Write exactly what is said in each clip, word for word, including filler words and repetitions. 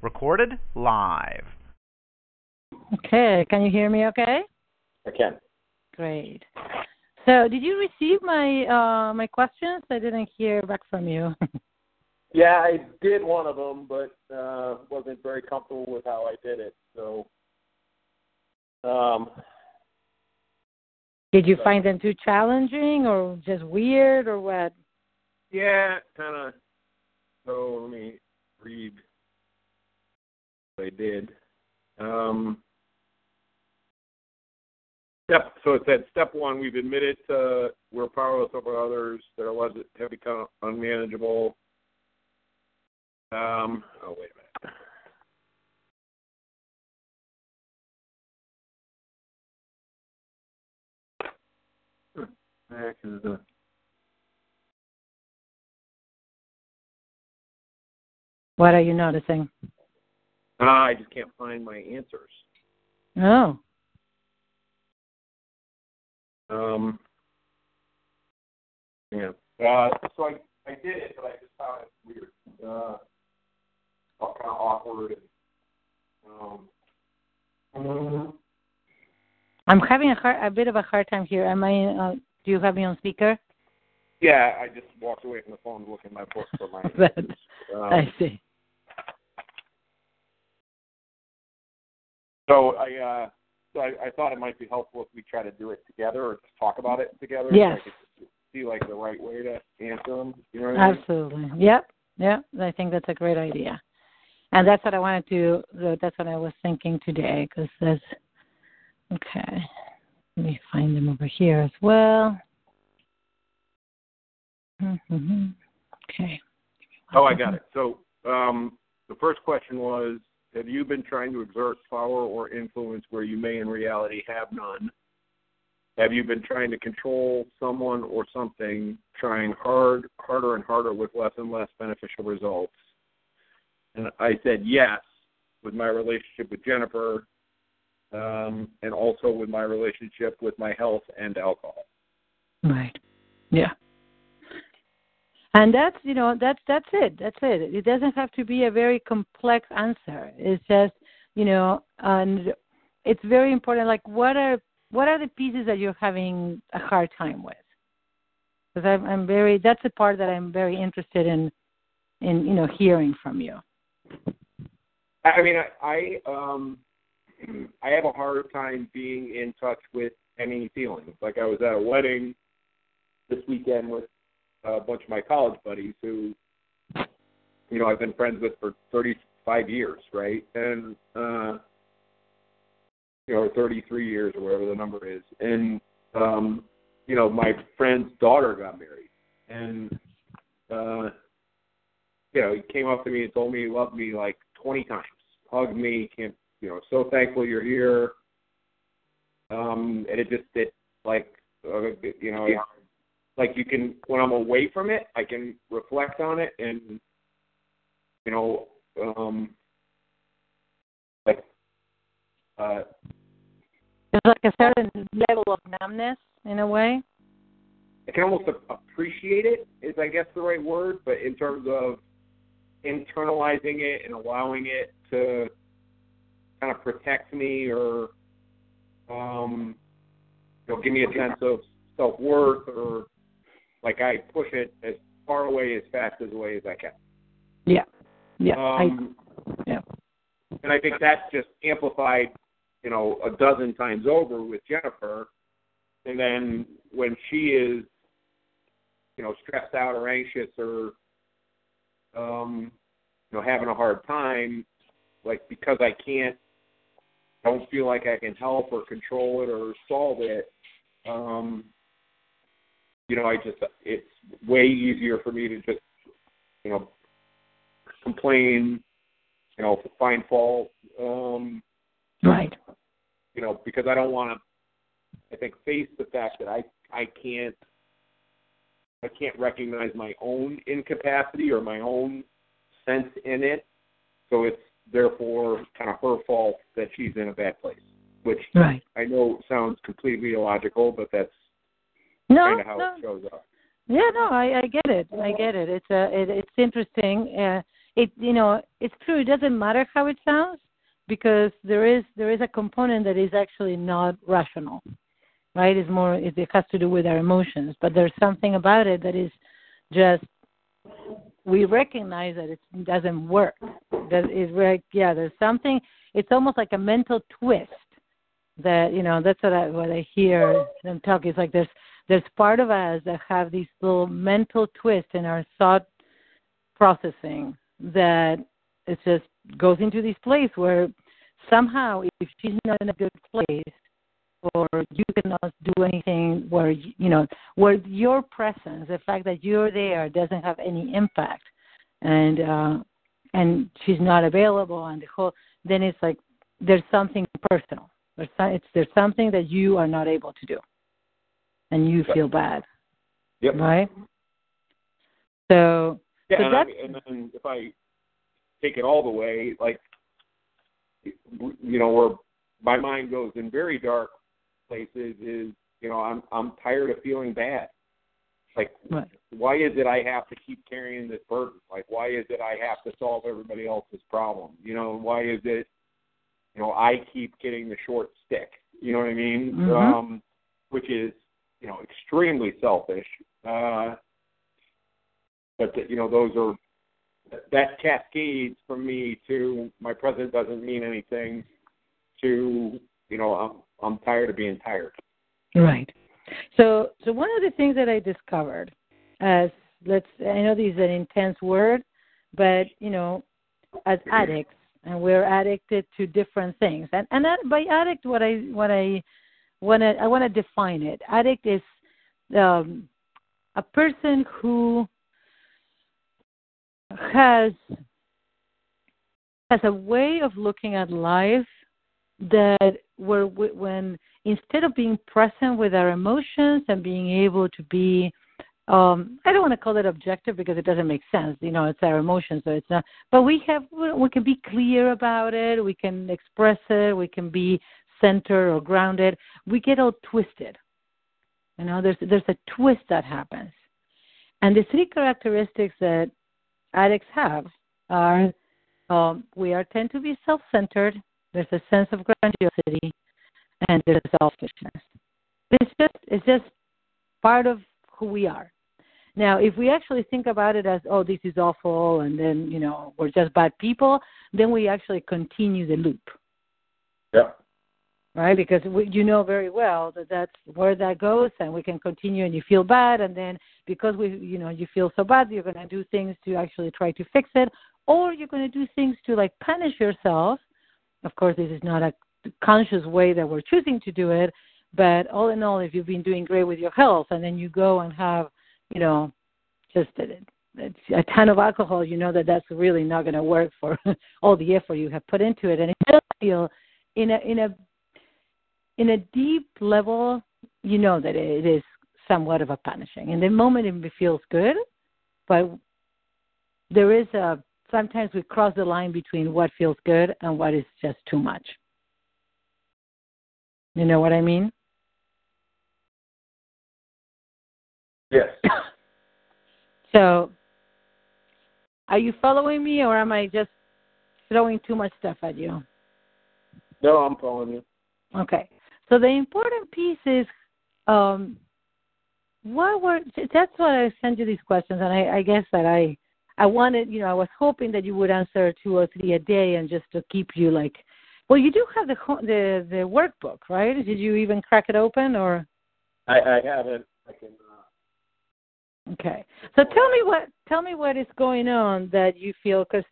Recorded live. Okay, can you hear me okay? I can. Great. So did you receive my uh, my questions? I didn't hear back from you. Yeah, I did one of them, but uh, wasn't very comfortable with how I did it. So, um, Did you so. find them too challenging or just weird or what? Yeah, kind of. So let me read. I did. Um, step, so it said, step one, we've admitted uh, we're powerless over others that our lives have become unmanageable. Um, oh, wait a minute. Back to the... What are you noticing? Uh, I just can't find my answers. Oh. Um. Yeah. Uh, so I, I did it, but I just found it weird. Uh, kind of awkward. And, um. I'm having a hard, a bit of a hard time here. Am I? Uh, do you have me on speaker? Yeah, I just walked away from the phone to look in my book for my answers. um, I see. So I uh, so I, I thought it might be helpful if we try to do it together or just talk about it together. Yes. So I could see like the right way to answer them. You know what I mean? Absolutely. Yep. Yep. I think that's a great idea, and that's what I wanted to. That's what I was thinking today because that's okay. Let me find them over here as well. Mm-hmm. Okay. Oh, I got it. So um, the first question was, have you been trying to exert power or influence where you may in reality have none? Have you been trying to control someone or something, trying hard, harder and harder with less and less beneficial results? And I said yes with my relationship with Jennifer um, and also with my relationship with my health and alcohol. Right. Yeah. And that's, you know, that's that's it. That's it. It doesn't have to be a very complex answer. It's just, you know, and it's very important. Like, what are what are the pieces that you're having a hard time with? Because I'm, I'm very. That's the part that I'm very interested in, in you know, hearing from you. I mean, I I, um, I have a hard time being in touch with any feelings. Like, I was at a wedding this weekend with a bunch of my college buddies who, you know, I've been friends with for thirty-five years, right? And, uh, you know, thirty-three years or whatever the number is. And, um, you know, my friend's daughter got married. And, uh, you know, he came up to me and told me he loved me like twenty times, hugged me, can't, you know, so thankful you're here. Um, and it just, it like, uh, you know, yeah. Like, you can, when I'm away from it, I can reflect on it and, you know, um, like, uh, there's like a certain level of numbness in a way. I can almost appreciate it, is I guess the right word, but in terms of internalizing it and allowing it to kind of protect me or, um, you know, give me a sense of self-worth or. Like, I push it as far away, as fast as away as I can. Yeah. Yeah. Um, I, yeah. And I think that's just amplified, you know, a dozen times over with Jennifer. And then when she is, you know, stressed out or anxious or, um, you know, having a hard time, like, because I can't, don't feel like I can help or control it or solve it, um, you know, I just, it's way easier for me to just, you know, complain, you know, find fault. Um, right. You know, because I don't want to, I think, face the fact that I, I can't, I can't recognize my own incapacity or my own sense in it. So it's therefore kind of her fault that she's in a bad place, which right. I know sounds completely illogical, but that's no, kind of how no. it shows up. Yeah, no, I, I get it. I get it. It's a, it, it's interesting. Uh, it, you know, it's true. It doesn't matter how it sounds because there is there is a component that is actually not rational, right? It's more it, it has to do with our emotions, but there's something about it that is just we recognize that it doesn't work. That is like yeah, there's something. It's almost like a mental twist that you know. That's what I what I hear them talk. It's like there's There's part of us that have these little mental twists in our thought processing that it just goes into this place where somehow if she's not in a good place or you cannot do anything where, you know, where your presence, the fact that you're there doesn't have any impact and uh, and she's not available and the whole, then it's like there's something personal. There's, it's, there's something that you are not able to do. And you feel bad, yep. right? So, yeah, so and, that's... I, and then if I take it all the way, like, you know, where my mind goes in very dark places is, you know, I'm I'm tired of feeling bad. Like, right. why is it I have to keep carrying this burden? Like, why is it I have to solve everybody else's problem? You know, why is it, you know, I keep getting the short stick? You know what I mean? Mm-hmm. Um, which is, you know, extremely selfish. Uh, but, the, you know, those are, that cascades from me to my present doesn't mean anything to, you know, I'm, I'm tired of being tired. Right. So so one of the things that I discovered, as let's, I know this is an intense word, but, you know, as addicts, and we're addicted to different things. And, and that, by addict, what I, what I, When I, I want to define it. Addict is um, a person who has has a way of looking at life that where when instead of being present with our emotions and being able to be, um, I don't want to call it objective because it doesn't make sense. You know, it's our emotions, so it's not. But we have we can be clear about it. We can express it. We can be centered or grounded, we get all twisted. You know, there's there's a twist that happens. And the three characteristics that addicts have are um, we are tend to be self-centered, there's a sense of grandiosity, and there's selfishness. It's just it's just part of who we are. Now, if we actually think about it as, oh, this is awful, and then, you know, we're just bad people, then we actually continue the loop. Yeah. Right, because we, you know very well that that's where that goes, and we can continue, and you feel bad, and then because we, you know, you feel so bad, you're going to do things to actually try to fix it, or you're going to do things to like punish yourself. Of course, this is not a conscious way that we're choosing to do it, but all in all, if you've been doing great with your health, and then you go and have, you know, just a, a ton of alcohol, you know that that's really not going to work for all the effort you have put into it, and it does feel in a in a in a deep level, you know that it is somewhat of a punishing. In the moment, it feels good, but there is a, sometimes we cross the line between what feels good and what is just too much. You know what I mean? Yes. So, are you following me, or am I just throwing too much stuff at you? No, I'm following you. Okay. So the important piece is, um, what were that's why I sent you these questions, and I, I guess that I, I wanted, you know, I was hoping that you would answer two or three a day, and just to keep you like, well, you do have the the the workbook, right? Did you even crack it open, or? I, I haven't. I can. Uh... Okay. So tell me what tell me what is going on that you feel, because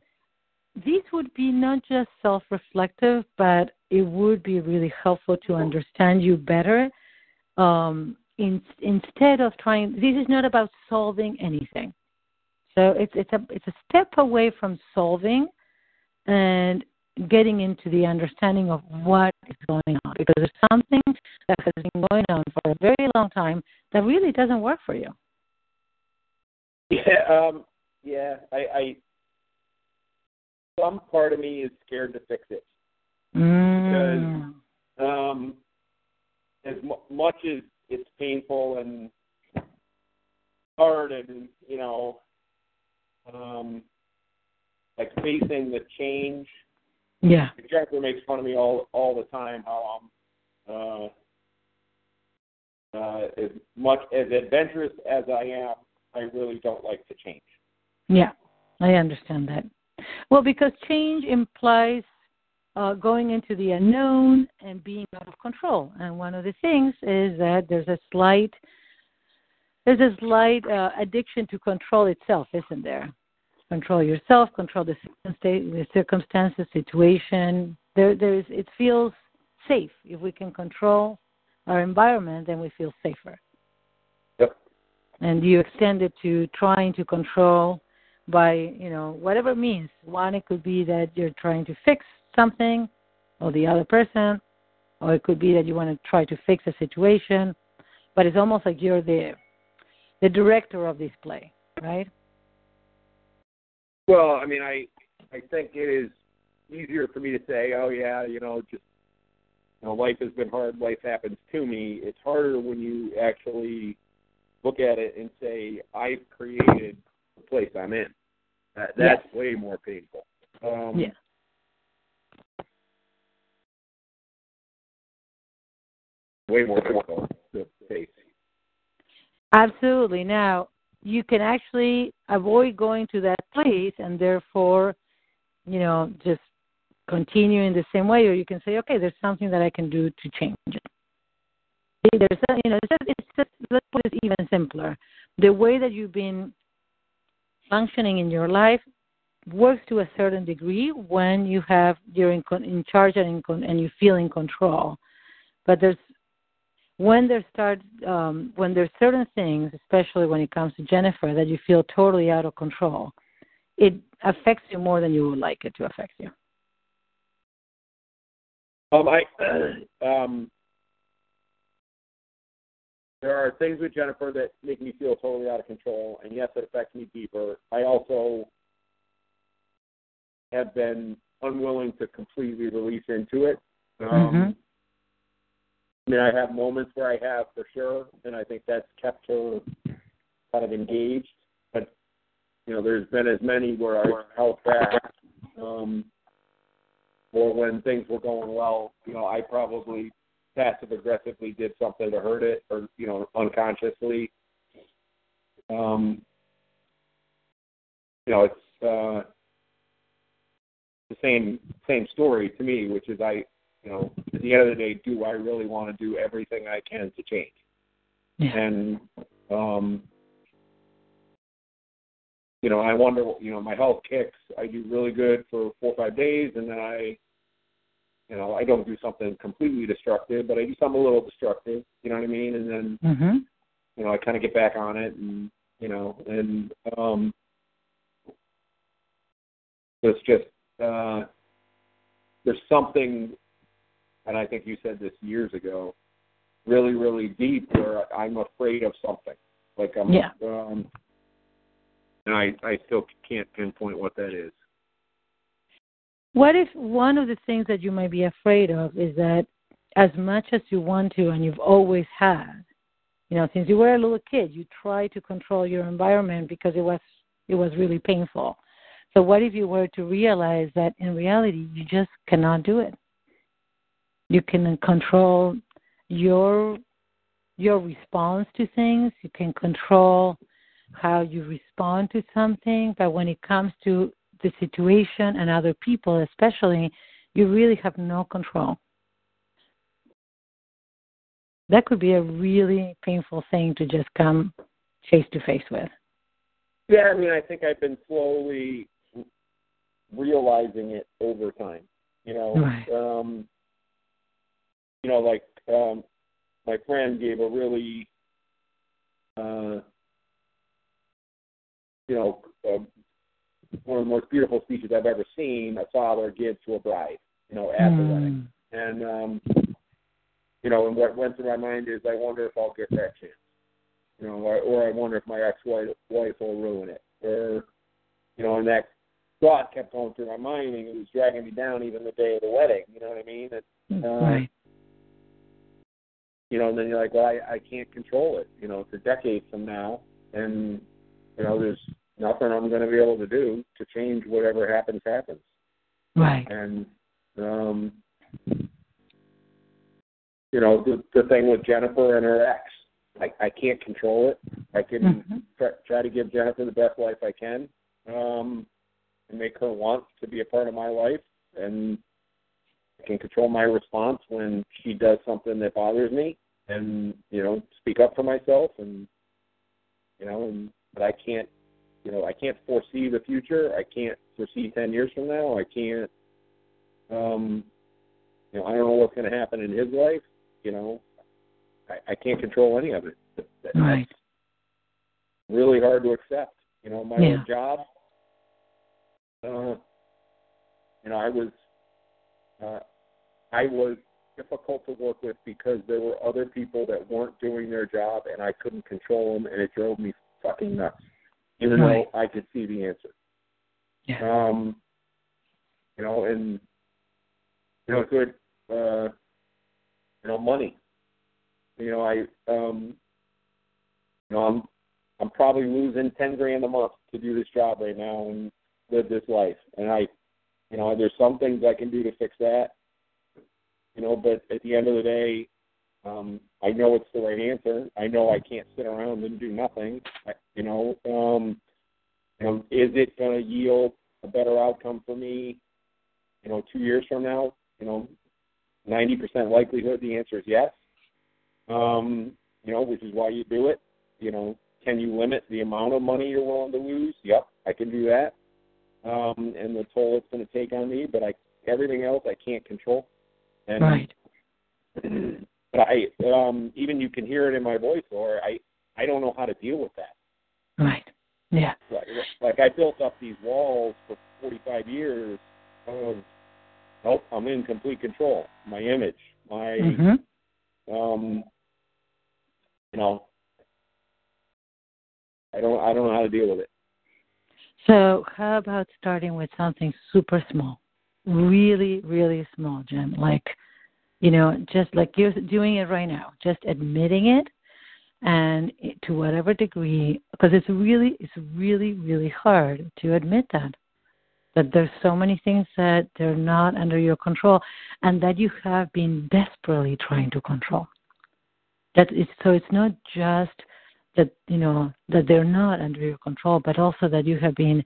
these would be not just self-reflective, but it would be really helpful to understand you better, um, in, instead of trying, this is not about solving anything. So it's it's a it's a step away from solving and getting into the understanding of what is going on, because there's something that has been going on for a very long time that really doesn't work for you. Yeah, um, yeah. I, I some part of me is scared to fix it mm. because um, as m- much as it's painful and hard, and you know, um, like facing the change. Yeah, Jennifer makes fun of me all all the time how I'm uh, uh, as much as adventurous as I am, I really don't like to change. Yeah, I understand that. Well, because change implies uh, going into the unknown and being out of control, and one of the things is that there's a slight there's a slight uh, addiction to control itself, isn't there? Control yourself, control the circumstances, situation. There, there is. It feels safe. If we can control our environment, then we feel safer. Yep. And you extend it to trying to control by, you know, whatever it means. One, it could be that you're trying to fix something or the other person, or it could be that you want to try to fix a situation, but it's almost like you're the, the director of this play, right? Well, I mean, I I think it is easier for me to say, oh, yeah, you know, just, you know, life has been hard, life happens to me. It's harder when you actually look at it and say, I've created the place I'm in. That, that's yes. way more painful. Um, yeah. Way more painful to face. Absolutely. Now, you can actually avoid going to that place and therefore, you know, just continue in the same way. Or you can say, okay, there's something that I can do to change it. There's, a, you know, it's just, it's just, let's put it even simpler. The way that you've been functioning in your life works to a certain degree when you have, you're in, in charge and, in con, and you feel in control. But there's, When there start, um, when there's certain things, especially when it comes to Jennifer, that you feel totally out of control, it affects you more than you would like it to affect you. Um, I, um, there are things with Jennifer that make me feel totally out of control, and yes, it affects me deeper. I also have been unwilling to completely release into it. Um, mm-hmm. I mean, I have moments where I have for sure, and I think that's kept her kind of engaged. But, you know, there's been as many where I held back, um, or when things were going well, you know, I probably passive-aggressively did something to hurt it or, you know, unconsciously. Um, you know, it's uh, the same same story to me, which is I, you know, at the end of the day, do I really want to do everything I can to change? Yeah. And, um, you know, I wonder, you know, my health kicks. I do really good for four or five days, and then I, you know, I don't do something completely destructive, but I do something a little destructive, you know what I mean? And then, mm-hmm. you know, I kind of get back on it, and, you know, and um, it's just uh, there's something. And I think you said this years ago, really, really deep, where I'm afraid of something. Like I'm, yeah. um, and I, I still can't pinpoint what that is. What if one of the things that you might be afraid of is that as much as you want to, and you've always had, you know, since you were a little kid, you try to control your environment because it was it was really painful. So what if you were to realize that in reality you just cannot do it? You can control your your response to things. You can control how you respond to something. But when it comes to the situation and other people especially, you really have no control. That could be a really painful thing to just come face-to-face with. Yeah, I mean, I think I've been slowly realizing it over time. You know, right. um, You know, like um, my friend gave a really uh, you know, uh, one of the most beautiful speeches I've ever seen a father give to a bride, you know, at mm. the wedding. And, um, you know, and what went through my mind is I wonder if I'll get that chance, you know, or, or I wonder if my ex-wife wife will ruin it. Or, you know, and that thought kept going through my mind, and it was dragging me down even the day of the wedding, you know what I mean? It, uh, right. You know, and then you're like, well, I, I can't control it, you know, for decades from now. And, you know, there's nothing I'm going to be able to do to change whatever happens, happens. Right. And, um, you know, the, the thing with Jennifer and her ex, I, I can't control it. I can mm-hmm. try, try to give Jennifer the best life I can um, and make her want to be a part of my life. And I can control my response when she does something that bothers me and, you know, speak up for myself and, you know, and but I can't, you know, I can't foresee the future. I can't foresee ten years from now. I can't, um, you know, I don't know what's going to happen in his life. You know, I, I can't control any of it. That's right. Really hard to accept. You know, my yeah. old job, uh, you know, I was, Uh, I was difficult to work with because there were other people that weren't doing their job and I couldn't control them, and it drove me fucking nuts, even right. though I could see the answer. Yeah. Um, you know, and, you know, good, uh, you know, money. You know, I, um, you know, I'm, I'm probably losing ten grand a month to do this job right now and live this life. And I, You know, there's some things I can do to fix that, you know, but at the end of the day, um, I know it's the right answer. I know I can't sit around and do nothing, I, you know. Um, you know, is it going to yield a better outcome for me, you know, two years from now? You know, ninety percent likelihood the answer is yes, um, you know, which is why you do it. You know, can you limit the amount of money you're willing to lose? Yep, I can do that. Um, and the toll it's going to take on me, but I everything else I can't control. And, right. But I um, even you can hear it in my voice, or I, I don't know how to deal with that. Right. Yeah. Like, like I built up these walls for forty-five years of, nope, I'm in complete control. My image, my, mm-hmm. um, you know, I don't I don't know how to deal with it. So how about starting with something super small, really, really small, Jim? Like, you know, just like you're doing it right now, just admitting it, and to whatever degree, because it's really, it's really, really hard to admit that, that there's so many things that they're not under your control and that you have been desperately trying to control. That is, so it's not just that, you know, that they're not under your control, but also that you have been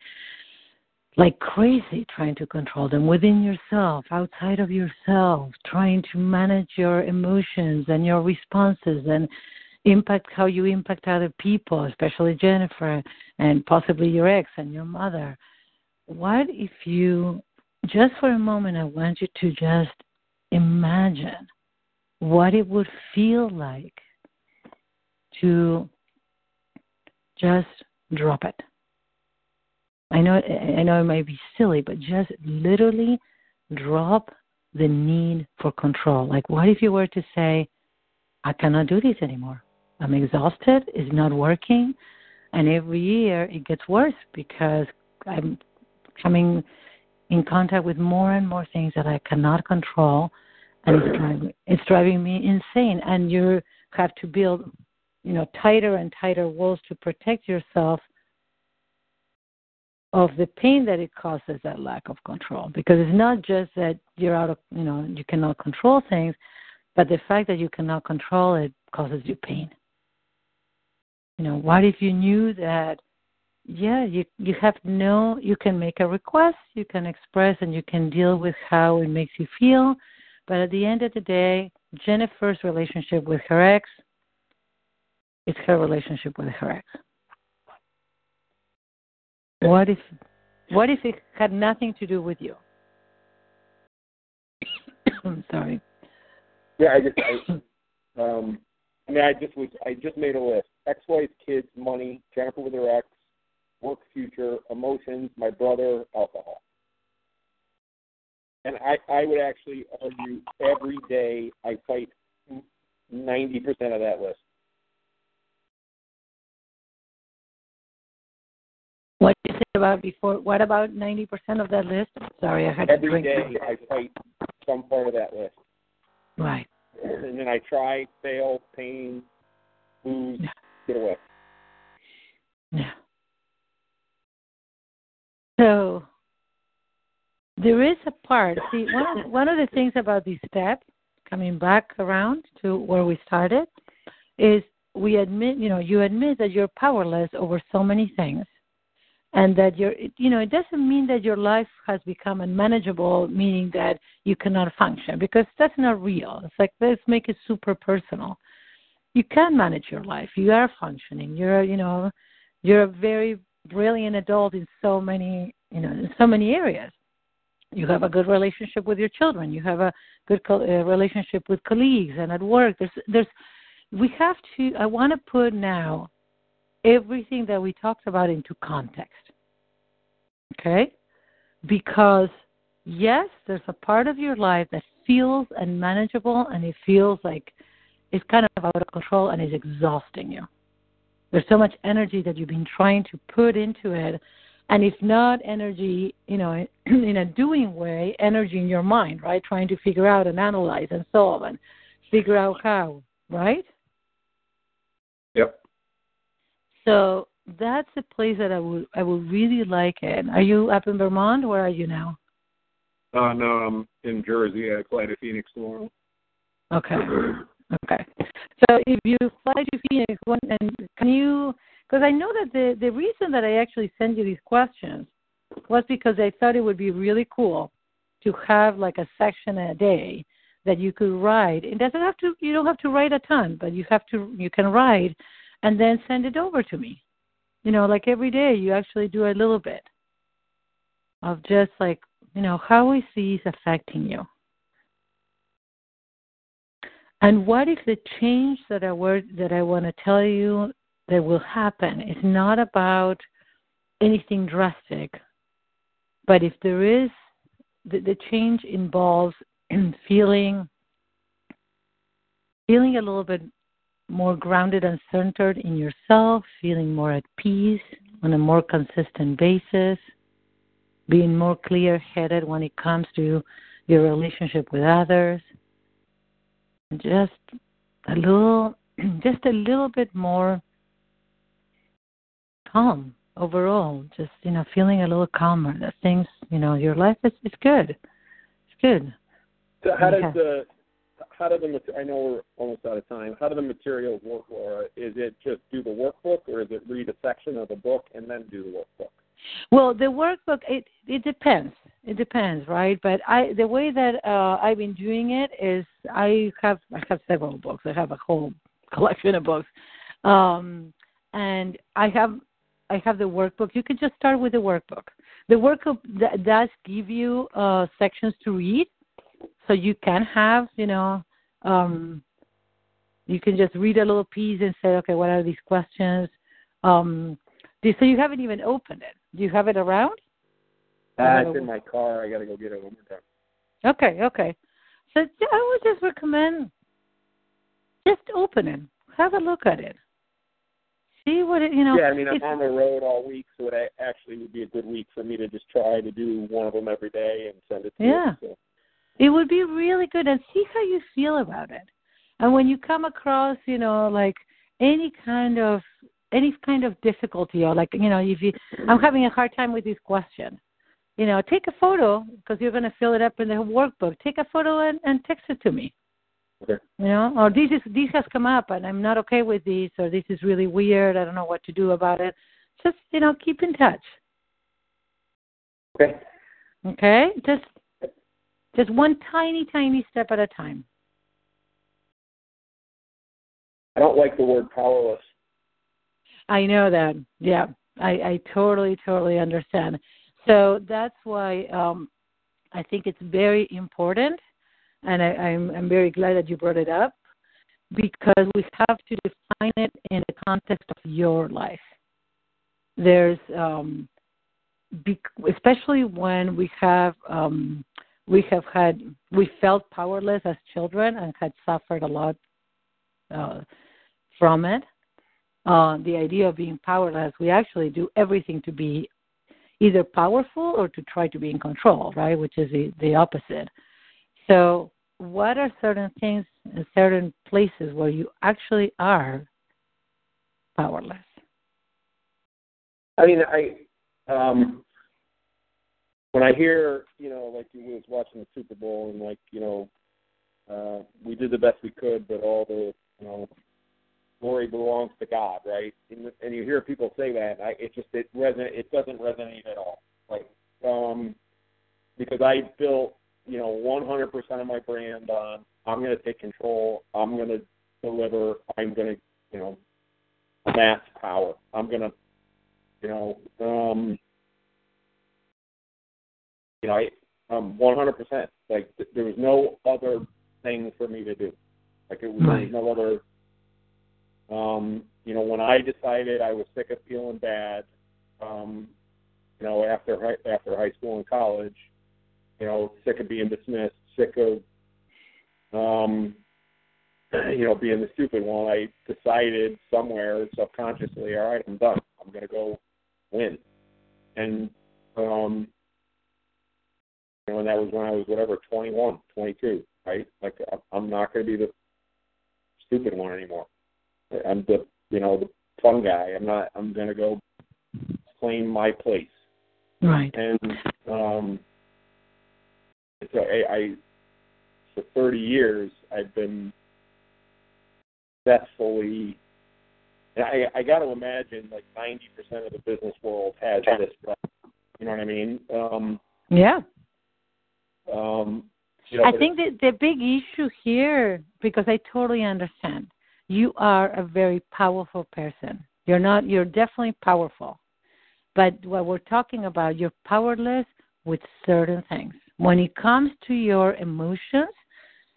like crazy trying to control them within yourself, outside of yourself, trying to manage your emotions and your responses and impact how you impact other people, especially Jennifer and possibly your ex and your mother. What if you, just for a moment, I want you to just imagine what it would feel like to just drop it. I know I know it might be silly, but just literally drop the need for control. Like, what if you were to say, I cannot do this anymore. I'm exhausted. It's not working. And every year it gets worse because I'm coming in contact with more and more things that I cannot control. And it's driving, it's driving me insane. And you have to build, you know, tighter and tighter walls to protect yourself of the pain that it causes, that lack of control. Because it's not just that you're out of, you know, you cannot control things, but the fact that you cannot control it causes you pain. You know, what if you knew that, yeah, you, you have no, you can make a request, you can express, and you can deal with how it makes you feel. But at the end of the day, Jennifer's relationship with her ex, it's her relationship with her ex. What if, what if it had nothing to do with you? I'm sorry. Yeah, I just, I, um, I mean, I just was, I just made a list ex-wife, kids, money, Jennifer with her ex, work future, emotions, my brother, alcohol. And I, I would actually argue every day I fight ninety percent of that list. What did you say about before? What about ninety percent of that list? Sorry, I had every to drink. Every day I fight some part of that list. Right. And then I try, fail, pain, lose, yeah. get away. Yeah. So there is a part. See, one of, one of the things about this step, coming back around to where we started, is we admit, you know, you admit that you're powerless over so many things. And that you're, you know, it doesn't mean that your life has become unmanageable, meaning that you cannot function, because that's not real. It's like, let's make it super personal. You can manage your life. You are functioning. You're, you know, you're a very brilliant adult in so many, you know, in so many areas. You have a good relationship with your children. You have a good co- uh, relationship with colleagues and at work. There's, there's, we have to, I want to put now everything that we talked about into context, okay? Because, yes, there's a part of your life that feels unmanageable and it feels like it's kind of out of control and is exhausting you. There's so much energy that you've been trying to put into it, and if not energy, you know, in a doing way, energy in your mind, right? Trying to figure out and analyze and solve and figure out how, right? Yep. So that's a place that I would I would really like it. Are you up in Vermont? Where are you now? Uh, no, I'm in Jersey. I fly to Phoenix tomorrow. Okay. Okay. So if you fly to Phoenix, one, and can you? Because I know that the, the reason that I actually sent you these questions was because I thought it would be really cool to have like a section a day that you could write. It doesn't have to. You don't have to write a ton, but you have to. You can write. And then send it over to me. You know, like every day you actually do a little bit of just like, you know, how is these affecting you? And what if the change that I, were, that I want to tell you that will happen is not about anything drastic, but if there is, the, the change involves feeling, feeling a little bit more grounded and centered in yourself, feeling more at peace on a more consistent basis, being more clear-headed when it comes to your relationship with others, just a little, just a little bit more calm overall. Just, you know, feeling a little calmer. That things, you know, your life is it's good. It's good. So how does the How do the I know we're almost out of time. How do the materials work, Laura? Is it just do the workbook, or is it read a section of the book and then do the workbook? Well, the workbook it it depends. It depends, right? But I the way that uh, I've been doing it is I have I have several books. I have a whole collection of books, um, and I have I have the workbook. You can just start with the workbook. The workbook th- does give you uh, sections to read. So you can have, you know, um, you can just read a little piece and say, okay, what are these questions? Um, so you haven't even opened it. Do you have it around? Uh, it's in my car. I got to go get it one more time. Okay, okay. So I would just recommend just open it. Have a look at it. See what it, you know. Yeah, I mean, I'm on the road all week, so it actually would be a good week for me to just try to do one of them every day and send it to you. Yeah. So. It would be really good, and see how you feel about it. And when you come across, you know, like any kind of any kind of difficulty, or like, you know, if you, I'm having a hard time with this question, you know, take a photo, because you're going to fill it up in the workbook. Take a photo and, and text it to me. Okay. You know, or this is this has come up, and I'm not okay with this, or this is really weird. I don't know what to do about it. Just, you know, keep in touch. Okay. Okay. Just. Just one tiny, tiny step at a time. I don't like the word powerless. I know that. Yeah, I, I totally, totally understand. So that's why um, I think it's very important, and I, I'm, I'm very glad that you brought it up, because we have to define it in the context of your life. There's, um, be, especially when we have um, we have had we felt powerless as children and had suffered a lot uh, from it. Uh, the idea of being powerless, we actually do everything to be either powerful or to try to be in control, right? Which is the, the opposite. So, what are certain things and certain places where you actually are powerless? I mean, I um, when I hear, you know, like we was watching the Super Bowl and like, you know, uh, we did the best we could, but all the, you know, glory belongs to God, right? And, and you hear people say that, I, it just it resonate. It doesn't resonate at all, like um, because I built, you know, one hundred percent of my brand on I'm going to take control, I'm going to deliver, I'm going to, you know, amass power, I'm going to, you know, um, you know, I, um, one hundred percent. Like th- there was no other thing for me to do. Like it was right. no other. Um, you know, when I decided I was sick of feeling bad, um, you know, after high, after high school and college, you know, sick of being dismissed, sick of, um, you know, being the stupid one, I decided somewhere subconsciously, all right, I'm done. I'm going to go win. And, um, you know, and that was when I was, whatever, twenty-one, twenty-two, right? Like, I'm not going to be the stupid one anymore. I'm the, you know, the fun guy. I'm not, I'm going to go claim my place. Right. And um, so I, I, for thirty years, I've been successfully, and I, I got to imagine like ninety percent of the business world has this problem. You know what I mean? Um, yeah. Um, you know, I think that the big issue here, because I totally understand, you are a very powerful person. You're not. You're definitely powerful. But what we're talking about, you're powerless with certain things. When it comes to your emotions,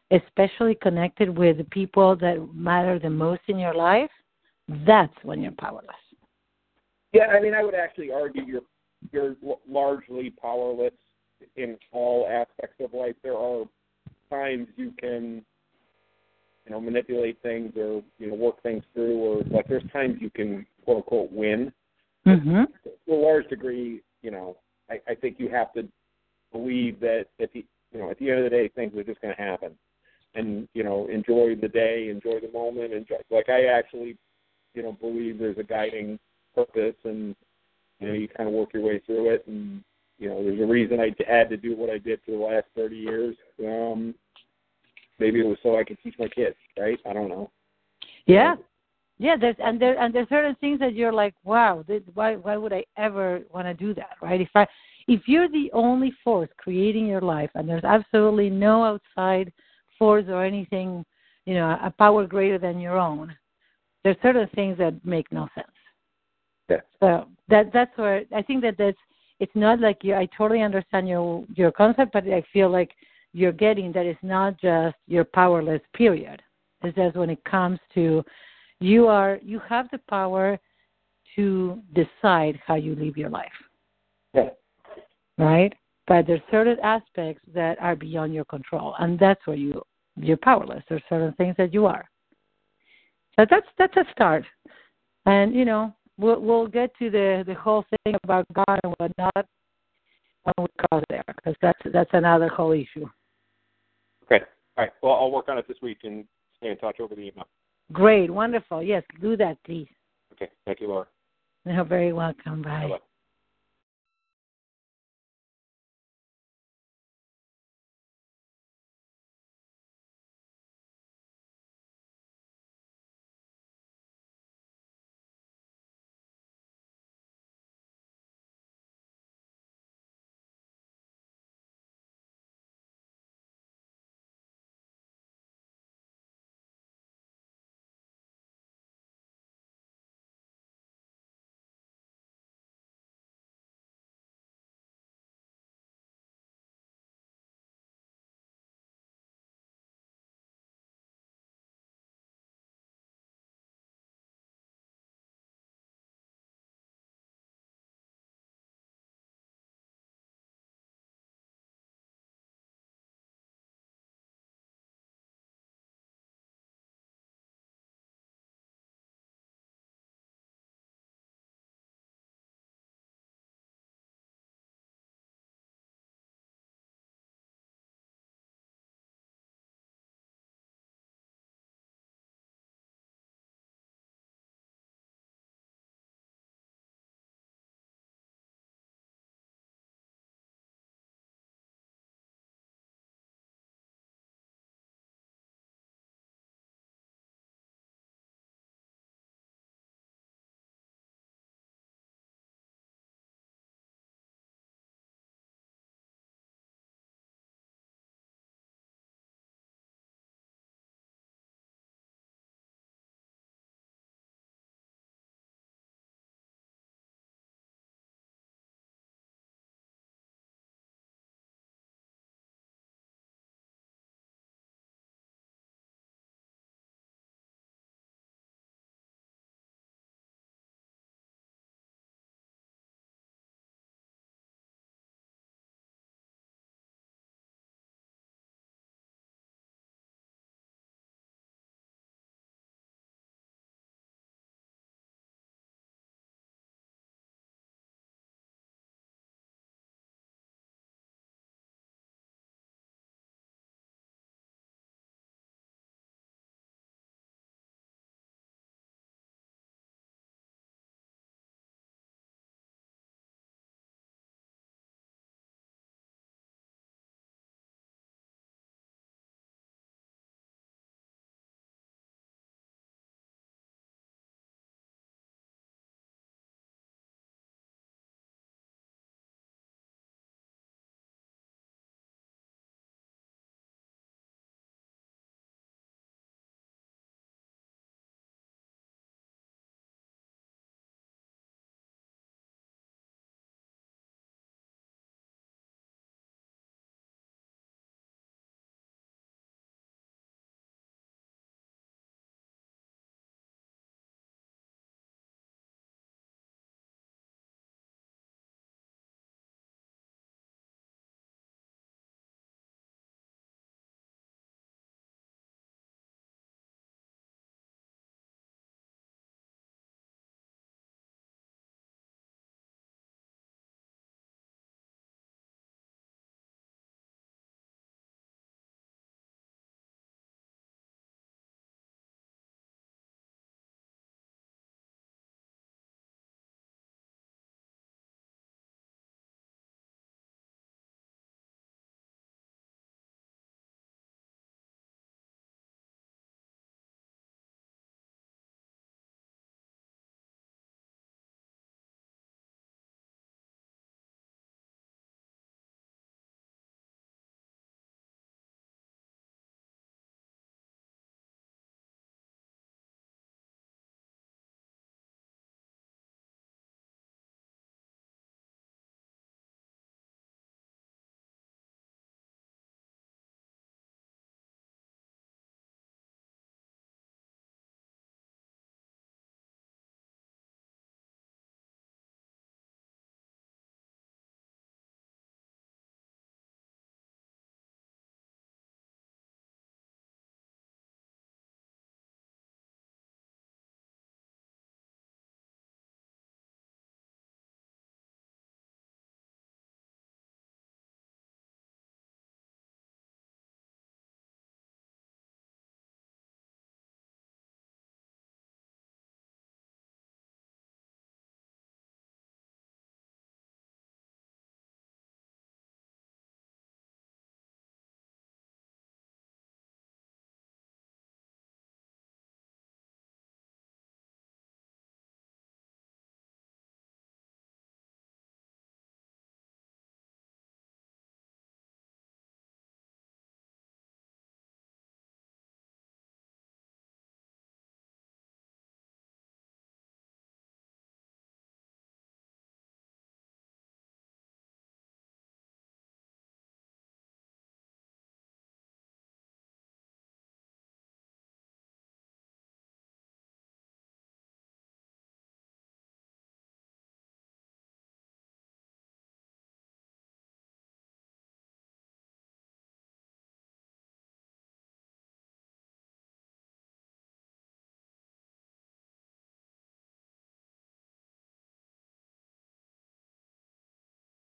especially connected with the people that matter the most in your life, that's when you're powerless. Yeah, I mean, I would actually argue you're you're largely powerless in all aspects of life. There are times you can, you know, manipulate things or, you know, work things through, or like there's times you can, quote unquote, win. Mm-hmm. To a large degree, you know, I, I think you have to believe that at the, you know, at the end of the day, things are just going to happen, and, you know, enjoy the day, enjoy the moment, enjoy. Like I actually, you know, believe there's a guiding purpose, and, you know, you kind of work your way through it, and, you know, there's a reason I had to do what I did for the last thirty years. Um, Maybe it was so I could teach my kids, right? I don't know. Yeah, yeah. There's and there and there's certain things that you're like, wow, this, why why would I ever want to do that, right? If I if you're the only force creating your life and there's absolutely no outside force or anything, you know, a power greater than your own, there's certain things that make no sense. Yeah. So that that's where I think that that's it's not like you. I totally understand your your concept, but I feel like you're getting that it's not just your powerless period. It's just when it comes to you are you have the power to decide how you live your life. Yeah. Right? But there's certain aspects that are beyond your control, and that's where you you're powerless. There's certain things that you are. So that's that's a start. And you know, we'll we'll get to the, the whole thing about God and whatnot when we go there, because that's that's another whole issue. Okay. All right. Well, I'll work on it this week and stay in touch over the email. Great. Wonderful. Yes, do that, please. Okay. Thank you, Laura. You're very welcome. Bye. Bye-bye.